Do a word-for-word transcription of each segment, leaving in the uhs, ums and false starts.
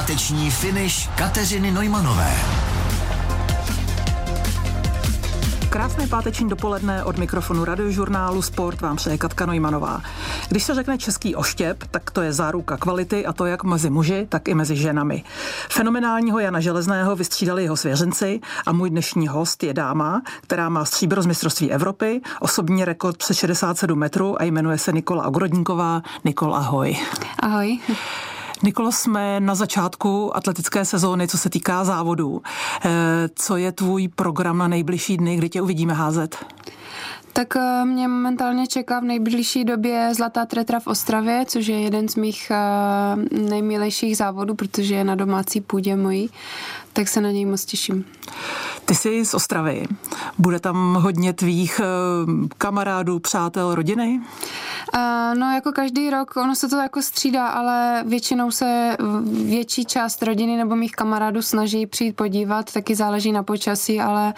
páteční finish Kateřiny Neumanové. Krásné páteční dopoledne od mikrofonu Radiožurnálu Sport vám přeje Katka Neumannová. Když se řekne český oštěp, tak to je záruka kvality, a to jak mezi muži, tak i mezi ženami. Fenomenálního Jana Železného vystřídali jeho svěřenci a můj dnešní host je dáma, která má stříbro z mistrovství Evropy, osobní rekord přes šedesát sedm metrů a jmenuje se Nikola Ogrodníková. Nikol, ahoj. Ahoj. Nikolo, jsme na začátku atletické sezóny, co se týká závodů. Co je tvůj program na nejbližší dny, kdy tě uvidíme házet? Tak mě momentálně čeká v nejbližší době Zlatá tretra v Ostravě, což je jeden z mých nejmilejších závodů, protože je na domácí půdě mojí, tak se na něj moc těším. Ty jsi z Ostravy. Bude tam hodně tvých kamarádů, přátel, rodiny? No jako každý rok, ono se to jako střídá, ale většinou se větší část rodiny nebo mých kamarádů snaží přijít podívat, taky záleží na počasí, ale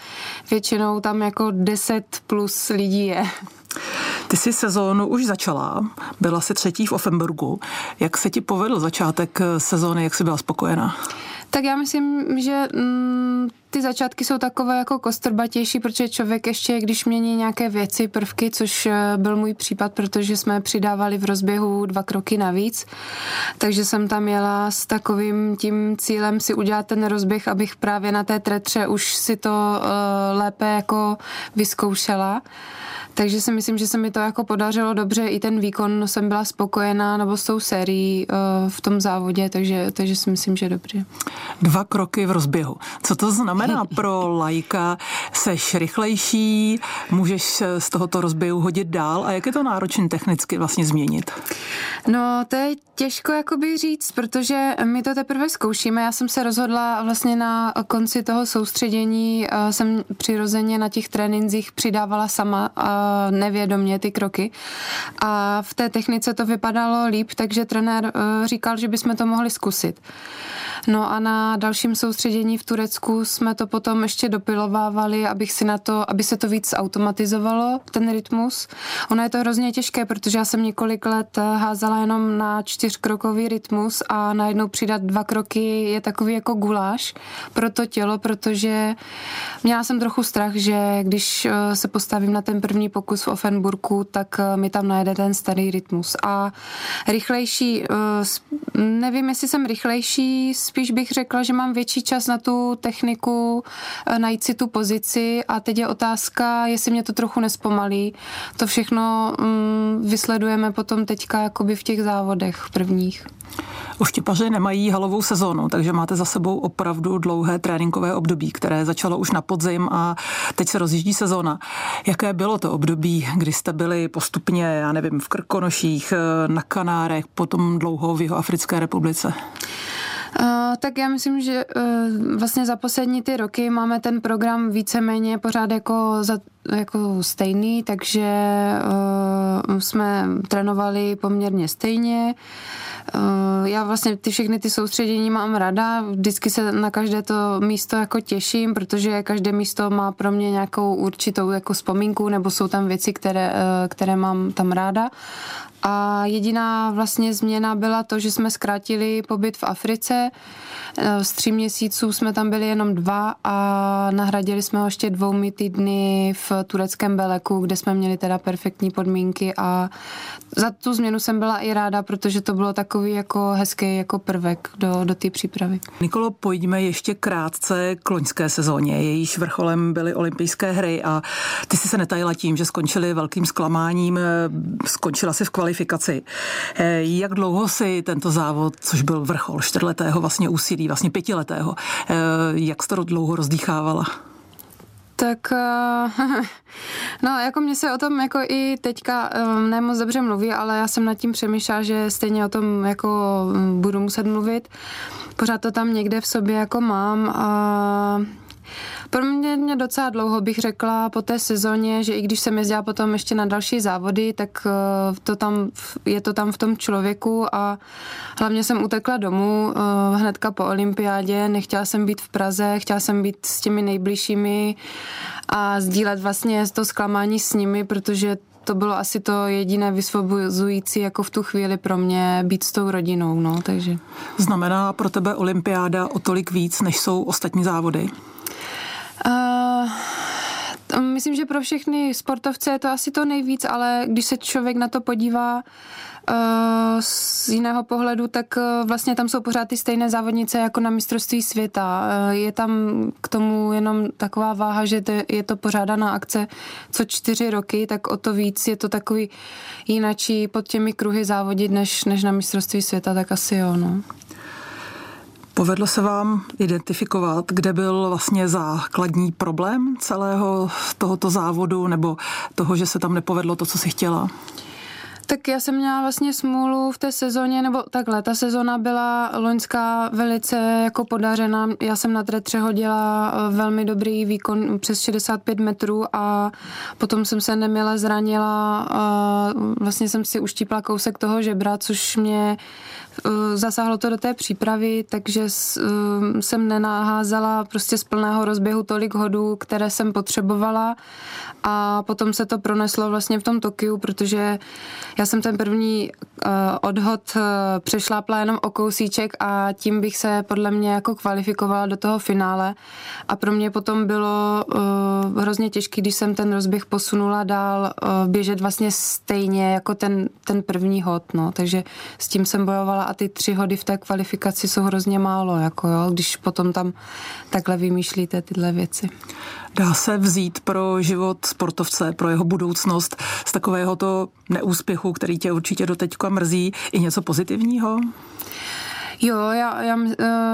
většinou tam jako deset plus lidí je. Ty jsi sezónu už začala, byla jsi třetí v Offenburgu. Jak se ti povedl začátek sezóny, jak jsi byla spokojená? Tak já myslím, že mm, ty začátky jsou takové jako kostrbatější, protože člověk ještě, když mění nějaké věci, prvky, což byl můj případ, protože jsme přidávali v rozběhu dva kroky navíc, takže jsem tam jela s takovým tím cílem si udělat ten rozběh, abych právě na té tretře už si to uh, lépe jako vyzkoušela. Takže si myslím, že se mi to jako podařilo dobře, i ten výkon jsem byla spokojená, nebo s tou sérií uh, v tom závodě, takže, takže si myslím, že dobře. Dva kroky v rozběhu. Co to znamená pro laika? Seš rychlejší, můžeš z tohoto rozběhu hodit dál, a jak je to náročné technicky vlastně změnit? No, to je těžko jakoby říct, protože my to teprve zkoušíme. Já jsem se rozhodla vlastně na konci toho soustředění, jsem přirozeně na těch tréninzích přidávala sama nevědomně ty kroky a v té technice to vypadalo líp, takže trenér říkal, že bychom to mohli zkusit. No a na dalším soustředění v Turecku jsme to potom ještě dopilovávali, abych si na to, aby se to víc automatizovalo, ten rytmus. Ono je to hrozně těžké, protože já jsem několik let házela jenom na čtyřkrokový rytmus a najednou přidat dva kroky je takový jako guláš pro to tělo, protože měla jsem trochu strach, že když se postavím na ten první pokus v Offenburku, tak mi tam najede ten starý rytmus. A rychlejší, nevím, jestli jsem rychlejší, spíš bych řekla, že mám větší čas na tu techniku, najít si tu pozici, a teď je otázka, jestli mě to trochu nespomalí. To všechno mm, vysledujeme potom teďka jakoby v těch závodech prvních. Už těpaři nemají halovou sezónu, takže máte za sebou opravdu dlouhé tréninkové období, které začalo už na podzim a teď se rozjíždí sezóna. Jaké bylo to období, kdy jste byli postupně, já nevím, v Krkonoších, na Kanárech, potom dlouho v Jihoafrické republice? Uh, tak já myslím, že uh, vlastně za poslední ty roky máme ten program víceméně pořád jako, za, jako stejný, takže uh, jsme trénovali poměrně stejně. Uh, já vlastně ty všechny ty soustředění mám ráda, vždycky se na každé to místo jako těším, protože každé místo má pro mě nějakou určitou jako vzpomínku, nebo jsou tam věci, které, uh, které mám tam ráda. A jediná vlastně změna byla to, že jsme zkrátili pobyt v Africe. Z tří měsíců jsme tam byli jenom dva a nahradili jsme ho ještě dvoumi týdny v tureckém Beleku, kde jsme měli teda perfektní podmínky, a za tu změnu jsem byla i ráda, protože to bylo takový jako hezký jako prvek do, do té přípravy. Nikolo, pojďme ještě krátce k loňské sezóně. Jejíž vrcholem byly olympijské hry a ty jsi se netajila tím, že skončili velkým zklamáním, skončila si v kvalifikaci. Jak dlouho si tento závod, což byl vrchol čtyřletého vlastně úsilí, vlastně pětiletého, jak jste to dlouho rozdýchávala? Tak, no jako mě se o tom jako i teďka ne moc dobře mluví, ale já jsem nad tím přemýšlela, že stejně o tom jako budu muset mluvit. Pořád to tam někde v sobě jako mám a... Pro mě, mě docela dlouho bych řekla po té sezóně, že i když jsem jezdila potom ještě na další závody, tak to tam, je to tam v tom člověku, a hlavně jsem utekla domů hnedka po olympiádě, nechtěla jsem být v Praze, chtěla jsem být s těmi nejbližšími a sdílet vlastně to zklamání s nimi, protože to bylo asi to jediné vysvobozující jako v tu chvíli pro mě být s tou rodinou, no, takže. Znamená pro tebe olympiáda o tolik víc, než jsou ostatní závody? Uh... Myslím, že pro všechny sportovce je to asi to nejvíc, ale když se člověk na to podívá uh, z jiného pohledu, tak uh, vlastně tam jsou pořád ty stejné závodnice jako na mistrovství světa. Uh, je tam k tomu jenom taková váha, že to, je to pořádaná akce co čtyři roky, tak o to víc je to takový jinačí pod těmi kruhy závodit, než, než na mistrovství světa, tak asi jo, no. Povedlo se vám identifikovat, kde byl vlastně základní problém celého tohoto závodu nebo toho, že se tam nepovedlo to, co si chtěla? Tak já jsem měla vlastně smůlu v té sezóně, nebo takhle, ta sezóna byla loňská velice jako podařená. Já jsem na tretře hodila velmi dobrý výkon přes šedesát pět metrů a potom jsem se nemile zranila. Vlastně jsem si uštípla kousek toho žebra, což mě zasáhlo to do té přípravy, takže jsem nenaházala prostě z plného rozběhu tolik hodů, které jsem potřebovala a potom se to proneslo vlastně v tom Tokiu, protože já jsem ten první uh, odhod uh, přešlápla jenom o kousíček a tím bych se podle mě jako kvalifikovala do toho finále a pro mě potom bylo uh, hrozně těžké, když jsem ten rozběh posunula dál, uh, běžet vlastně stejně jako ten, ten první hod, no, takže s tím jsem bojovala a ty tři hody v té kvalifikaci jsou hrozně málo, jako jo, když potom tam takhle vymýšlíte tyhle věci. Dá se vzít pro život sportovce, pro jeho budoucnost z takovéhoto neúspěchu, který tě určitě doteďka mrzí, i něco pozitivního? Jo, já, já,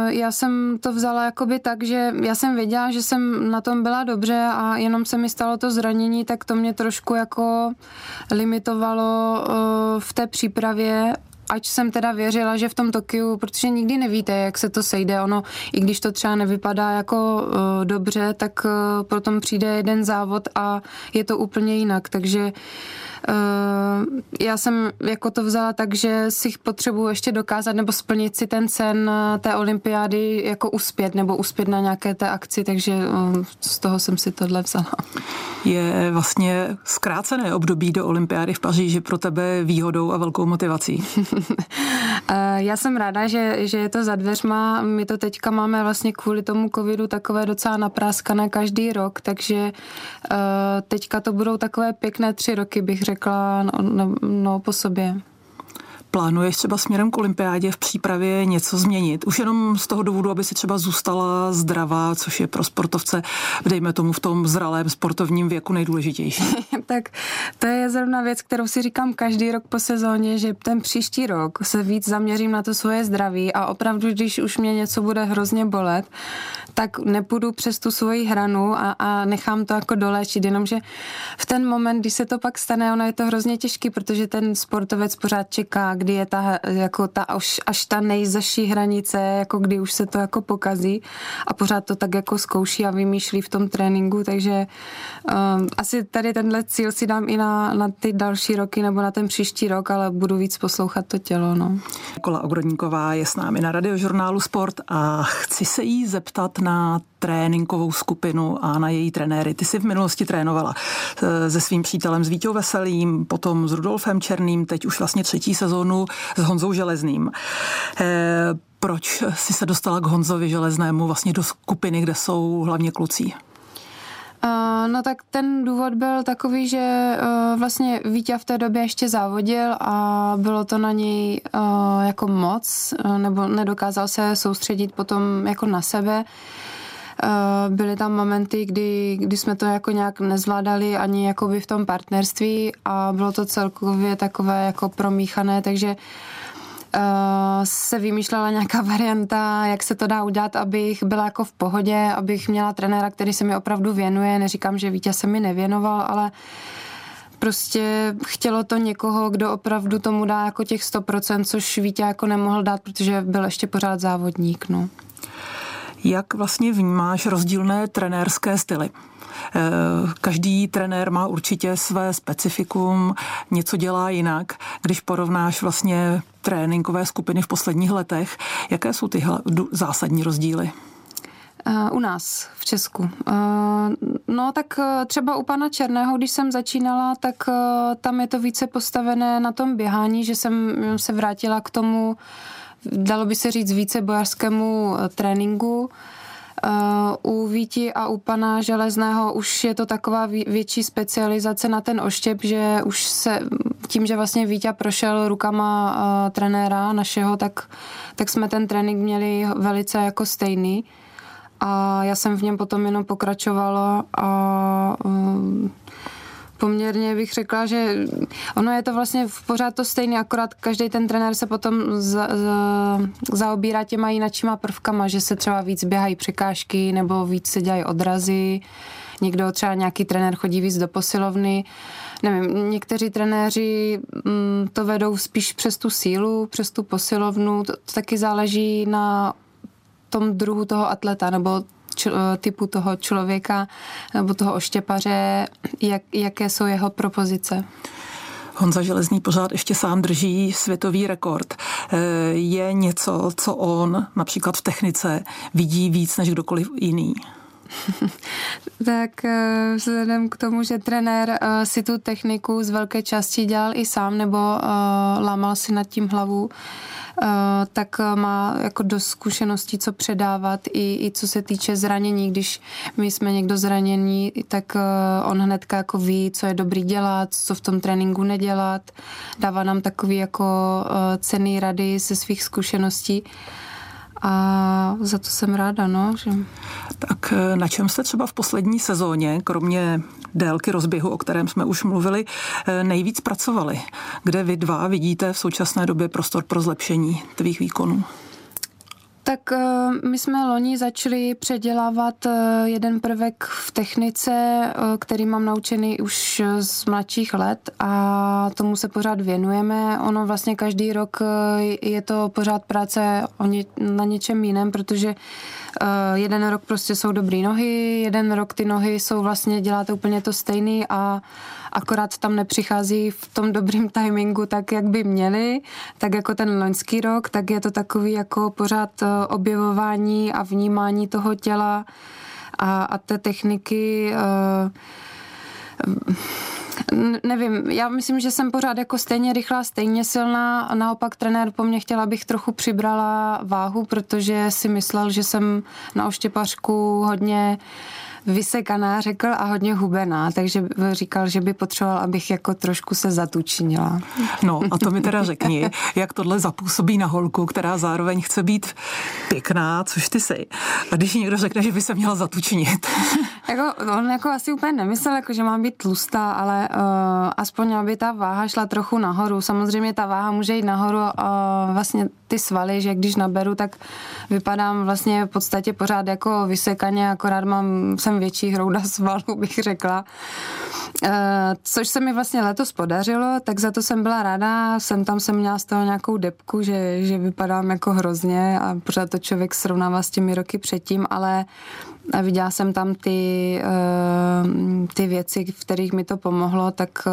já jsem to vzala jakoby tak, že já jsem věděla, že jsem na tom byla dobře a jenom se mi stalo to zranění, tak to mě trošku jako limitovalo v té přípravě. Ač jsem teda věřila, že v tom Tokiu, protože nikdy nevíte, jak se to sejde, ono, i když to třeba nevypadá jako uh, dobře, tak uh, potom přijde jeden závod a je to úplně jinak, takže uh, já jsem jako to vzala tak, že si potřebuji ještě dokázat nebo splnit si ten sen té olympiády, jako uspět nebo uspět na nějaké té akci, takže uh, z toho jsem si tohle vzala. Je vlastně zkrácené období do olympiády v Paříži pro tebe výhodou a velkou motivací? Já jsem ráda, že, že je to za dveřma. My to teďka máme vlastně kvůli tomu covidu takové docela napráskané každý rok, takže teďka to budou takové pěkné tři roky, bych řekla, no, no, po sobě. Plánuješ třeba směrem k olympiádě v přípravě něco změnit? Už jenom z toho důvodu, aby si třeba zůstala zdravá, což je pro sportovce, dejme tomu, v tom zralém sportovním věku nejdůležitější. Tak to je zrovna věc, kterou si říkám každý rok po sezóně, že ten příští rok se víc zaměřím na to svoje zdraví a opravdu, když už mě něco bude hrozně bolet, tak nepůjdu přes tu svoji hranu a, a nechám to jako doléčit, jenomže v ten moment, když se to pak stane, ono je to hrozně těžký, protože ten sportovec pořád čeká, kdy je ta, jako ta až, až ta nejzaší hranice, jako kdy už se to jako pokazí a pořád to tak jako zkouší a vymýšlí v tom tréninku, takže um, asi tady tenhle cíl si dám i na, na ty další roky nebo na ten příští rok, ale budu víc poslouchat to tělo, no. Nikola Ogrodníková je s námi na Radiožurnálu Sport a chci se jí zeptat na tréninkovou skupinu a na její trenéry. Ty jsi v minulosti trénovala se svým přítelem s Víťou Veselým, potom s Rudolfem Černým, teď už vlastně třetí sezónu s Honzou Železným. E, proč jsi se dostala k Honzovi Železnému vlastně do skupiny, kde jsou hlavně kluci? No tak ten důvod byl takový, že vlastně Víťa v té době ještě závodil a bylo to na něj jako moc, nebo nedokázal se soustředit potom jako na sebe. Byly tam momenty, kdy, kdy jsme to jako nějak nezvládali ani jakoby v tom partnerství a bylo to celkově takové jako promíchané, takže se vymýšlela nějaká varianta, jak se to dá udělat, abych byla jako v pohodě, abych měla trenéra, který se mi opravdu věnuje. Neříkám, že Víťa se mi nevěnoval, ale prostě chtělo to někoho, kdo opravdu tomu dá jako těch sto procent, což Víťa jako nemohl dát, protože byl ještě pořád závodník, no. Jak vlastně vnímáš rozdílné trenérské styly? Každý trenér má určitě své specifikum, něco dělá jinak. Když porovnáš vlastně tréninkové skupiny v posledních letech, jaké jsou ty zásadní rozdíly? u nás v Česku? No tak třeba u pana Černého, když jsem začínala, tak tam je to více postavené na tom běhání, že jsem se vrátila k tomu, dalo by se říct, více bojařskému tréninku. U Víti a u pana Železného už je to taková větší specializace na ten oštěp, že už se tím, že vlastně Víťa prošel rukama uh, trenéra našeho, tak, tak jsme ten trénink měli velice jako stejný a já jsem v něm potom jenom pokračovala a um, poměrně bych řekla, že ono je to vlastně pořád to stejné, akorát každý ten trenér se potom za, za, zaobírá těma jinačíma prvkama, že se třeba víc běhají překážky nebo víc se dělají odrazy. Někdo třeba nějaký trenér chodí víc do posilovny. Nevím, někteří trenéři to vedou spíš přes tu sílu, přes tu posilovnu. To, to taky záleží na tom druhu toho atleta nebo čl, typu toho člověka nebo toho oštěpaře, jak, jaké jsou jeho propozice. Honza Železný pořád ještě sám drží světový rekord. Je něco, co on například v technice vidí víc než kdokoliv jiný? Tak vzhledem k tomu, že trenér si tu techniku z velké části dělal i sám nebo lámal si nad tím hlavu, tak má jako dost zkušeností, co předávat i, i co se týče zranění. Když my jsme někdo zranění, tak on hnedka jako ví, co je dobrý dělat, co v tom tréninku nedělat. Dává nám takový jako cenný rady ze svých zkušeností. A za to jsem ráda, no. Že... Tak na čem jste třeba v poslední sezóně, kromě délky rozběhu, o kterém jsme už mluvili, nejvíc pracovali? Kde vy dva vidíte v současné době prostor pro zlepšení tvých výkonů? Tak my jsme loni začali předělávat jeden prvek v technice, který mám naučený už z mladších let a tomu se pořád věnujeme. Ono vlastně každý rok je to pořád práce na něčem jiném, protože jeden rok prostě jsou dobrý nohy, jeden rok ty nohy jsou vlastně, děláte úplně to stejný a akorát tam nepřichází v tom dobrým timingu tak, jak by měli, tak jako ten loňský rok, tak je to takový jako pořád objevování a vnímání toho těla a, a té techniky. Uh, nevím, já myslím, že jsem pořád jako stejně rychlá, stejně silná. Naopak trenér po mně chtěl, abych trochu přibrala váhu, protože si myslel, že jsem na oštěpařku hodně vysekaná, řekl, a hodně hubená, takže říkal, že by potřeboval, abych jako trošku se zatučnila. No a to mi teda řekni, jak tohle zapůsobí na holku, která zároveň chce být pěkná, což ty jsi. A když někdo řekne, že by se měla zatučnit. Jako, on jako asi úplně nemyslel, jako, že mám být tlustá, ale uh, aspoň aby ta váha šla trochu nahoru. Samozřejmě ta váha může jít nahoru uh, vlastně ty svaly, že když naberu, tak vypadám vlastně v podstatě pořád jako vysekaně, akorát mám, jsem větší hrouda svalů, bych řekla. E, což se mi vlastně letos podařilo, tak za to jsem byla ráda. Jsem tam jsem měla z toho nějakou depku, že, že vypadám jako hrozně a pořád to člověk srovnává s těmi roky předtím, ale viděla jsem tam ty, e, ty věci, v kterých mi to pomohlo, tak e,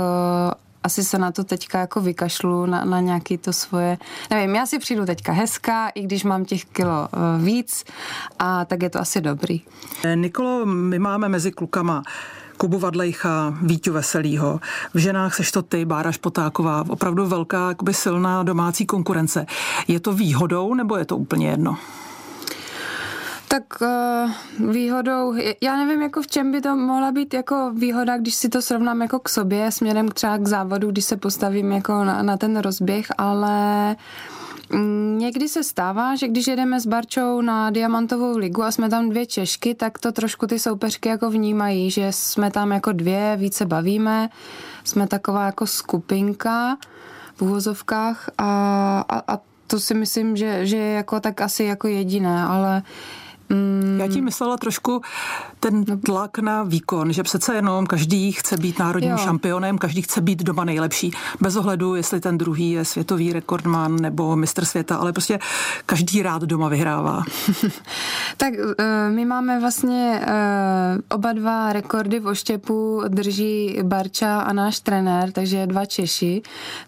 asi se na to teďka jako vykašlu, na, na nějaký to svoje, nevím, já si přijdu teďka hezká, i když mám těch kilo víc, a tak je to asi dobrý. Nikolo, my máme mezi klukama Kubu Vadlejcha, Víťu Veselýho. V ženách seš to ty, Bára Špotáková. Opravdu velká, jakoby silná domácí konkurence. Je to výhodou, nebo je to úplně jedno? Tak výhodou, já nevím, jako v čem by to mohla být jako výhoda, když si to srovnám jako k sobě, směrem třeba k závodu, když se postavím jako na, na ten rozběh, ale někdy se stává, že když jedeme s Barčou na Diamantovou ligu a jsme tam dvě Češky, tak to trošku ty soupeřky jako vnímají, že jsme tam jako dvě, více bavíme, jsme taková jako skupinka v uvozovkách a, a, a to si myslím, že, že je jako tak asi jako jediné, ale já tím myslela trošku ten tlak na výkon, že přece jenom každý chce být národním jo. šampionem, každý chce být doma nejlepší, bez ohledu, jestli ten druhý je světový rekordman nebo mistr světa, ale prostě každý rád doma vyhrává. Tak my máme vlastně oba dva rekordy v oštěpu, drží Barča a náš trenér, takže dva Češi.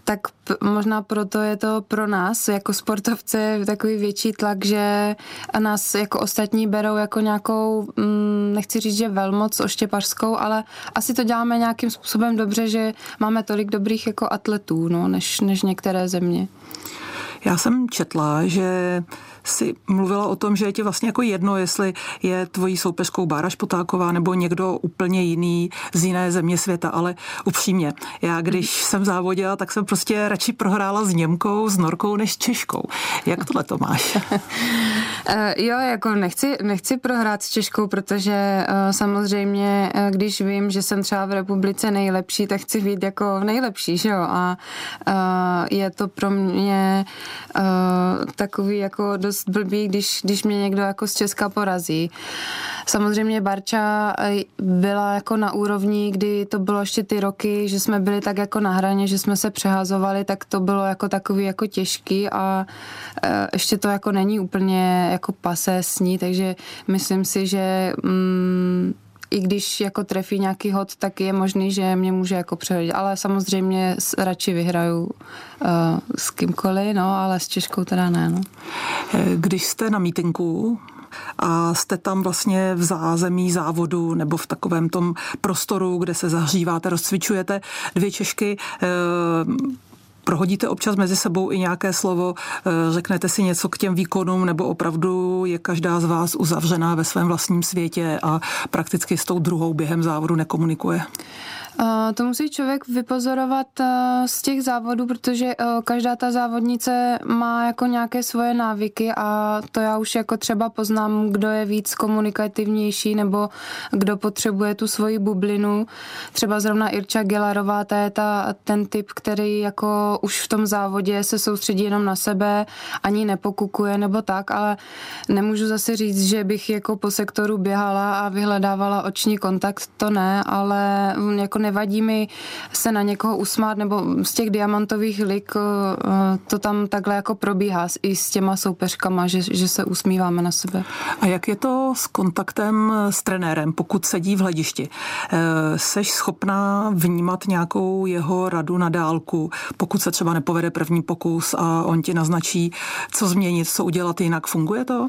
Tak možná proto je to pro nás jako sportovce takový větší tlak, že nás jako ostatní berou jako nějakou, nechci říct, že velmoc oštěpařskou, ale asi to děláme nějakým způsobem dobře, že máme tolik dobrých jako atletů, no, než, než některé země. Já jsem četla, že si mluvila o tom, že je ti vlastně jako jedno, jestli je tvojí soupeřkou Bára Špotáková nebo někdo úplně jiný z jiné země světa, ale upřímně, já když jsem závodila, tak jsem prostě radši prohrála s Němkou, s Norkou než s Češkou. Jak tohle to máš? Jo, jako nechci, nechci prohrát s Češkou, protože uh, samozřejmě, když vím, že jsem třeba v republice nejlepší, tak chci být jako nejlepší, že jo? A uh, je to pro mě uh, takový jako dost blbý, když, když mě někdo jako z Česka porazí. Samozřejmě Barča byla jako na úrovni, kdy to bylo ještě ty roky, že jsme byli tak jako na hraně, že jsme se přehazovali, tak to bylo jako takový jako těžký a ještě to jako není úplně jako pasé s ní, takže myslím si, že mm, i když jako trefí nějaký hod, tak je možný, že mě může jako přehodit. Ale samozřejmě radši vyhraju uh, s kýmkoliv, no, ale s Češkou teda ne. No. Když jste na mítinku a jste tam vlastně v zázemí závodu nebo v takovém tom prostoru, kde se zahříváte, rozcvičujete dvě Češky, uh, prohodíte občas mezi sebou i nějaké slovo, řeknete si něco k těm výkonům, nebo opravdu je každá z vás uzavřená ve svém vlastním světě a prakticky s tou druhou během závodu nekomunikuje? To musí člověk vypozorovat z těch závodů, protože každá ta závodnice má jako nějaké svoje návyky a to já už jako třeba poznám, kdo je víc komunikativnější nebo kdo potřebuje tu svoji bublinu. Třeba zrovna Irča Gelarová, ta je ta, ten typ, který jako už v tom závodě se soustředí jenom na sebe, ani nepokukuje nebo tak, ale nemůžu zase říct, že bych jako po sektoru běhala a vyhledávala oční kontakt, to ne, ale jako nevadí mi se na někoho usmát, nebo z těch diamantových lig to tam takhle jako probíhá i s těma soupeřkama, že, že se usmíváme na sebe. A jak je to s kontaktem s trenérem, pokud sedí v hledišti? Seš schopná vnímat nějakou jeho radu na dálku, pokud se třeba nepovede první pokus a on ti naznačí, co změnit, co udělat jinak? Funguje to?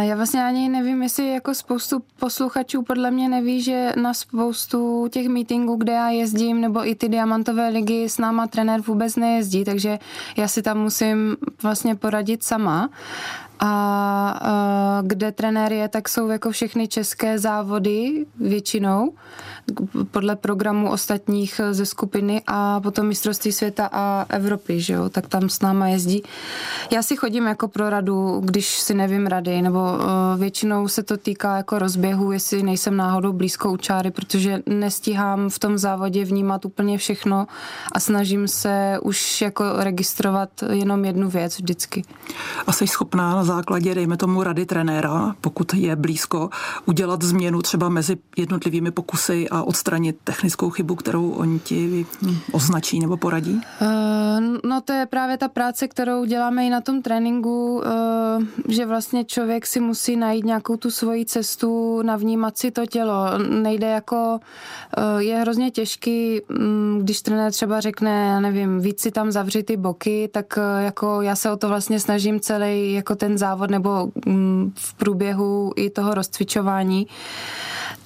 Já vlastně ani nevím, jestli jako spoustu posluchačů podle mě neví, že na spoustu těch mít kde já jezdím, nebo i ty diamantové ligy s náma trenér vůbec nejezdí, takže já si tam musím vlastně poradit sama. A kde trenér je, tak jsou jako všechny české závody většinou podle programu ostatních ze skupiny a potom mistrovství světa a Evropy, že jo, tak tam s náma jezdí. Já si chodím jako pro radu, když si nevím rady, nebo většinou se to týká jako rozběhu, jestli nejsem náhodou blízko u čáry, protože nestíhám v tom závodě vnímat úplně všechno a snažím se už jako registrovat jenom jednu věc vždycky. A jsi schopná základě, dejme tomu, rady trenéra, pokud je blízko, udělat změnu třeba mezi jednotlivými pokusy a odstranit technickou chybu, kterou oni ti označí nebo poradí? No to je právě ta práce, kterou děláme i na tom tréninku, že vlastně člověk si musí najít nějakou tu svoji cestu, navnímat si to tělo. Nejde jako, je hrozně těžký, když trenér třeba řekne, nevím, víc si tam zavři ty boky, tak jako já se o to vlastně snažím celý jako ten závod nebo v průběhu i toho rozcvičování,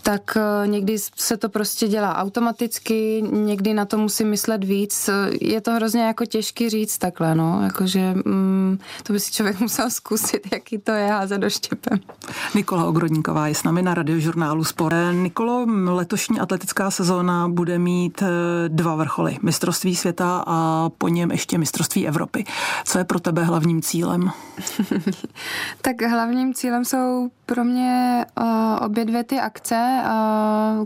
tak někdy se to prostě dělá automaticky, někdy na to musím myslet víc. Je to hrozně jako těžký říct takhle, no, jakože mm, to by si člověk musel zkusit, jaký to je házet oštěpem. Nikola Ogrodníková je s námi na Radiožurnálu Sport. Nikolo, letošní atletická sezóna bude mít dva vrcholy. Mistrovství světa a po něm ještě mistrovství Evropy. Co je pro tebe hlavním cílem? Tak hlavním cílem jsou pro mě uh, obě dvě ty akce.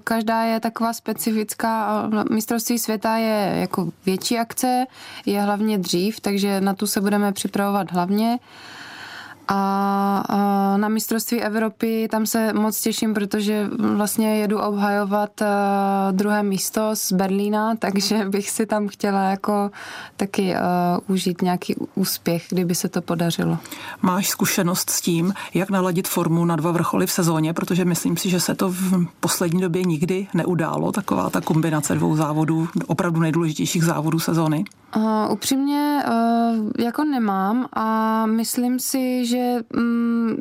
Každá je taková specifická. Mistrovství světa je jako větší akce, je hlavně dřív, takže na tu se budeme připravovat hlavně. A Na mistrovství Evropy tam se moc těším, protože vlastně jedu obhajovat druhé místo z Berlína, takže bych si tam chtěla jako taky uh, užít nějaký úspěch, kdyby se to podařilo. Máš zkušenost s tím, jak naladit formu na dva vrcholy v sezóně, protože myslím si, že se to v poslední době nikdy neudálo, taková ta kombinace dvou závodů, opravdu nejdůležitějších závodů sezóny? Uh, upřímně uh, jako nemám a myslím si, že um,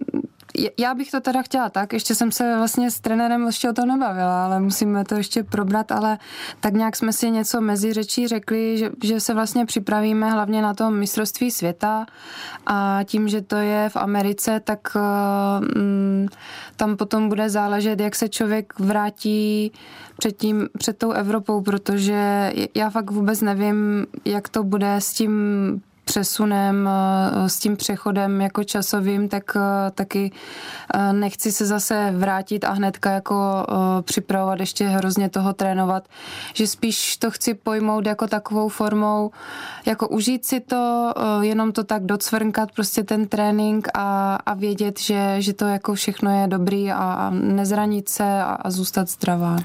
já bych to teda chtěla tak, ještě jsem se vlastně s trenérem ještě o to nebavila, ale musíme to ještě probrat, ale tak nějak jsme si něco mezi řečí řekli, že, že se vlastně připravíme hlavně na to mistrovství světa a tím, že to je v Americe, tak uh, tam potom bude záležet, jak se člověk vrátí před, tím, před tou Evropou, protože já fakt vůbec nevím, jak to bude s tím přesunem, s tím přechodem jako časovým, tak taky nechci se zase vrátit a hnedka jako připravovat, ještě hrozně toho trénovat, že spíš to chci pojmout jako takovou formou, jako užít si to, jenom to tak docvrnkat, prostě ten trénink a, a vědět, že, že to jako všechno je dobrý a, a nezranit se a, a zůstat zdravá.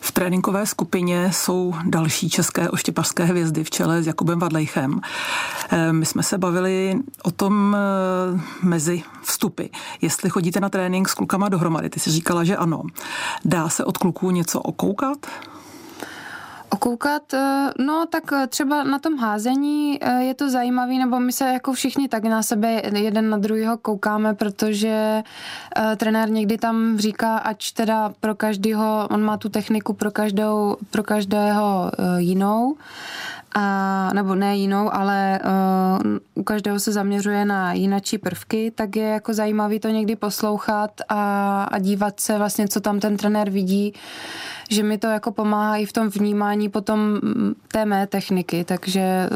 V tréninkové skupině jsou další české oštěpařské hvězdy v čele s Jakubem Vadlejchem. My jsme se bavili o tom mezi vstupy. Jestli chodíte na trénink s klukama dohromady, ty jsi říkala, že ano. Dá se od kluků něco okoukat? Okoukat, no tak třeba na tom házení je to zajímavý, nebo my se jako všichni tak na sebe jeden na druhého koukáme, protože trenér někdy tam říká, ať teda pro každého, on má tu techniku pro každou, pro každého jinou, a, nebo ne jinou, ale uh, u každého se zaměřuje na jinačí prvky, tak je jako zajímavý to někdy poslouchat a, a dívat se vlastně, co tam ten trenér vidí, že mi to jako pomáhá i v tom vnímání potom té mé techniky, takže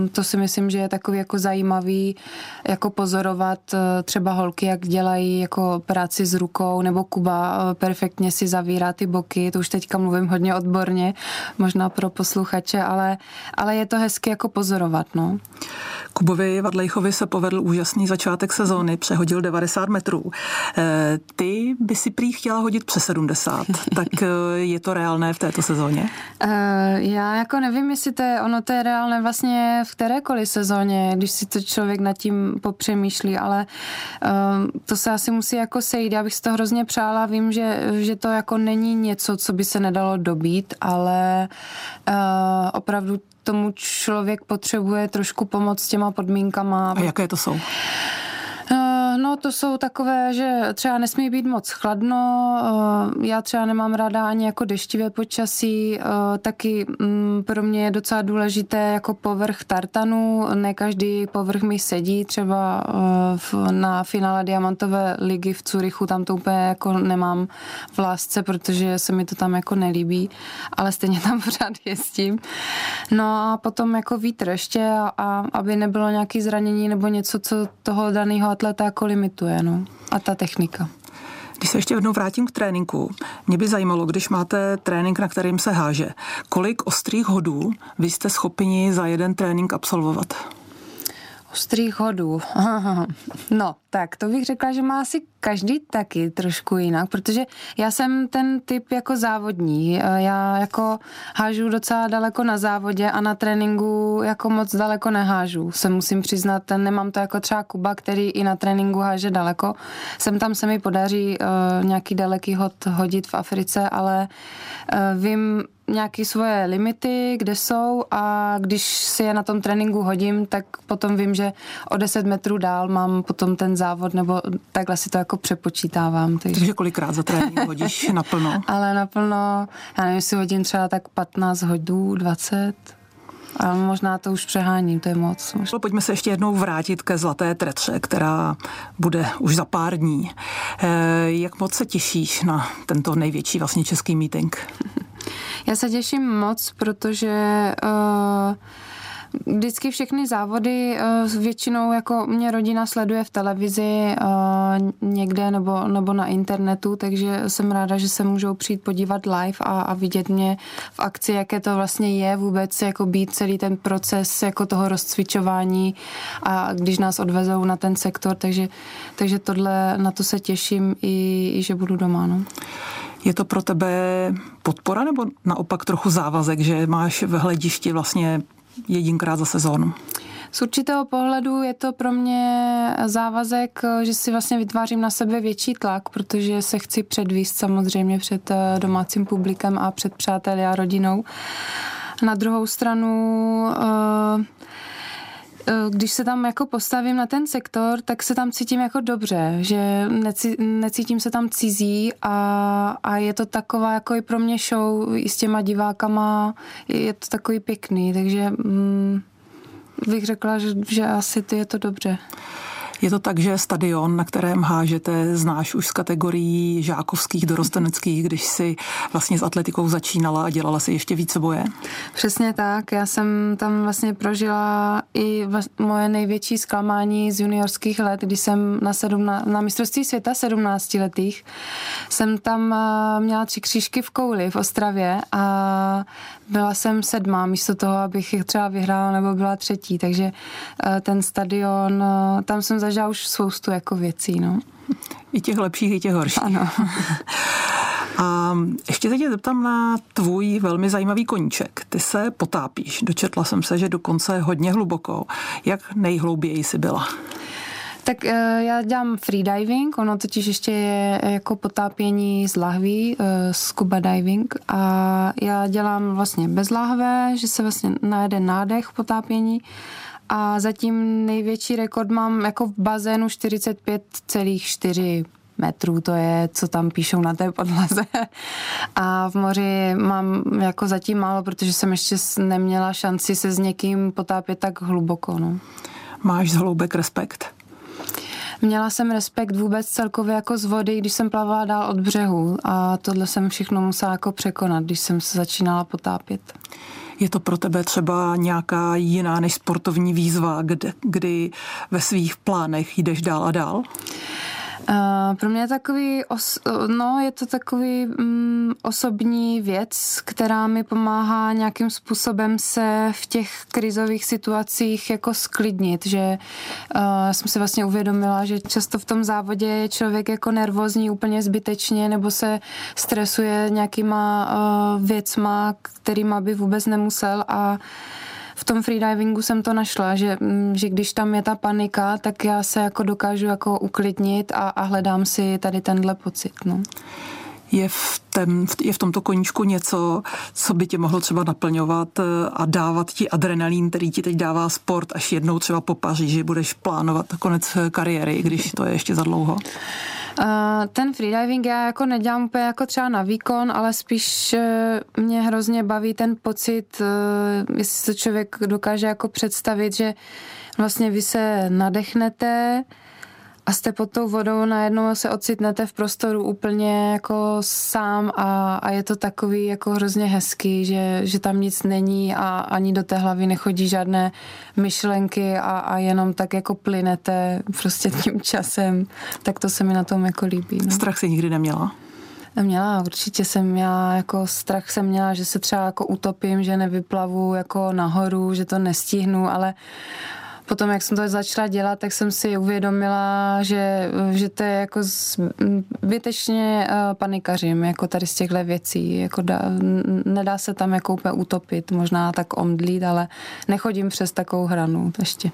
uh, to si myslím, že je takový jako zajímavý jako pozorovat uh, třeba holky, jak dělají jako práci s rukou, nebo Kuba uh, perfektně si zavírá ty boky, to už teďka mluvím hodně odborně, možná pro posluchače, ale ale je to hezky jako pozorovat, no. Kubovi Vadlejchovi se povedl úžasný začátek sezóny, přehodil devadesát metrů. E, ty by si prý chtěla hodit přes sedmdesát, tak je to reálné v této sezóně? E, já jako nevím, jestli to je, ono to je reálné vlastně v kterékoliv sezóně, když si to člověk nad tím popřemýšlí, ale e, to se asi musí jako sejít. Já bych si to hrozně přála, vím, že, že to jako není něco, co by se nedalo dobít, ale e, opravdu tomu člověk potřebuje trošku pomoc s těma podmínkama. A jaké to jsou? No, to jsou takové, že třeba nesmí být moc chladno, já třeba nemám ráda ani jako deštivé počasí, taky pro mě je docela důležité jako povrch tartanu, ne každý povrch mi sedí, třeba na finále Diamantové ligy v Curychu, tam to úplně jako nemám v lásce, protože se mi to tam jako nelíbí, ale stejně tam pořád jezdím. No a potom jako vítr ještě, a, a aby nebylo nějaké zranění nebo něco, co toho daného atleta jako limituje, no. A ta technika. Když se ještě jednou vrátím k tréninku, mě by zajímalo, když máte trénink, na kterým se háže, kolik ostrých hodů vy jste schopni za jeden trénink absolvovat? Ostrých hodů. No, tak to bych řekla, že má asi každý taky trošku jinak, protože já jsem ten typ jako závodní. Já jako hážu docela daleko na závodě a na tréninku jako moc daleko nehážu. Se musím přiznat, nemám to jako třeba Kuba, který i na tréninku háže daleko. Sem tam se mi podaří uh, nějaký daleký hod hodit v Africe, ale uh, vím nějaké svoje limity, kde jsou, a když si je na tom tréninku hodím, tak potom vím, že o deset metrů dál mám potom ten závod, nebo takhle si to jako přepočítávám. Takže, takže kolikrát za trénink hodíš naplno? Ale naplno, já nevím, si hodím třeba tak patnáct hodů, dvacet, ale možná to už přeháním, to je moc. Možná. Pojďme se ještě jednou vrátit ke Zlaté tretře, která bude už za pár dní. Eh, jak moc se těšíš na tento největší vlastně český meeting? Já se těším moc, protože uh, Vždycky všechny závody většinou jako mě rodina sleduje v televizi někde nebo, nebo na internetu, takže jsem ráda, že se můžou přijít podívat live a, a vidět mě v akci, jaké to vlastně je vůbec jako být celý ten proces jako toho rozcvičování a když nás odvezou na ten sektor, takže, takže tohle, na to se těším i, i že budu doma, no. Je to pro tebe podpora nebo naopak trochu závazek, že máš v hledišti vlastně jedinkrát za sezónu? Z určitého pohledu je to pro mě závazek, že si vlastně vytvářím na sebe větší tlak, protože se chci předvíst samozřejmě před domácím publikem a před přáteli a rodinou. Na druhou stranu... Uh, Když se tam jako postavím na ten sektor, tak se tam cítím jako dobře, že necí, necítím se tam cizí a, a je to taková jako i pro mě show i s těma divákama, je to takový pěkný, takže mm, bych řekla, že, že asi to je to dobře. Je to tak, že stadion, na kterém hážete, znáš už z kategorií žákovských, dorosteneckých, když si vlastně s atletikou začínala a dělala si ještě více boje? Přesně tak. Já jsem tam vlastně prožila i moje největší zklamání z juniorských let, kdy jsem na, sedmna- na mistrovství světa sedmnáctiletých. Jsem tam měla tři křížky v kouli v Ostravě a byla jsem sedmá místo toho, abych jich třeba vyhrála nebo byla třetí. Takže ten stadion, tam jsem zažila já už spoustu jako věcí, no. I těch lepších, i těch horších. Ano. A ještě se tě zeptám na tvůj velmi zajímavý koníček. Ty se potápíš. Dočetla jsem se, že dokonce hodně hluboko. Jak nejhlouběji jsi byla? Tak já dělám freediving, ono totiž ještě je jako potápění z lahví, scuba diving a já dělám vlastně bez lahve, že se vlastně najede nádech potápění. A zatím největší rekord mám jako v bazénu čtyřicet pět celá čtyři metrů, to je, co tam píšou na té podlaze. A v moři mám jako zatím málo, protože jsem ještě neměla šanci se s někým potápět tak hluboko. No. Máš z hloubek respekt? Měla jsem respekt vůbec celkově jako z vody, když jsem plavala dál od břehu. A tohle jsem všechno musela jako překonat, když jsem se začínala potápět. Je to pro tebe třeba nějaká jiná než sportovní výzva, kde, kdy ve svých plánech jdeš dál a dál? Uh, pro mě je, takový os, no, je to takový um, osobní věc, která mi pomáhá nějakým způsobem se v těch krizových situacích jako sklidnit, že uh, jsem si vlastně uvědomila, že často v tom závodě je člověk jako nervózní úplně zbytečně nebo se stresuje nějakýma uh, věcma, kterýma by vůbec nemusel a v tom freedivingu jsem to našla, že, že když tam je ta panika, tak já se jako dokážu jako uklidnit a, a hledám si tady tenhle pocit. No. Je, v tém, je v tomto koníčku něco, co by tě mohlo třeba naplňovat a dávat ti adrenalin, který ti teď dává sport, až jednou třeba po Paříži, že budeš plánovat konec kariéry, když to je ještě za dlouho? Ten freediving já jako nedělám úplně jako třeba na výkon, ale spíš mě hrozně baví ten pocit, jestli to člověk dokáže jako představit, že vlastně vy se nadechnete a jste pod tou vodou, najednou se ocitnete v prostoru úplně jako sám a, a je to takový jako hrozně hezký, že, že tam nic není a ani do té hlavy nechodí žádné myšlenky a, a jenom tak jako plynete prostě tím časem. Tak to se mi na tom jako líbí. No. Strach jsi nikdy neměla? Měla, určitě jsem měla, jako strach jsem měla, že se třeba jako utopím, že nevyplavu jako nahoru, že to nestihnu, ale potom, jak jsem to začala dělat, tak jsem si uvědomila, že, že to je jako zbytečně panikařím, jako tady z těchto věcí. Jako da, nedá se tam jako úplně utopit, možná tak omdlít, ale nechodím přes takovou hranu ještě.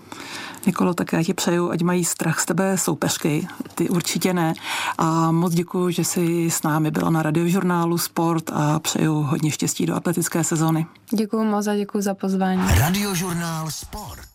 Nikolo, tak já ti přeju, ať mají strach z tebe soupeřky, ty určitě ne. A moc děkuji, že jsi s námi byla na Radiožurnálu Sport a přeju hodně štěstí do atletické sezony. Děkuji moc a děkuji za pozvání. Radiožurnál Sport.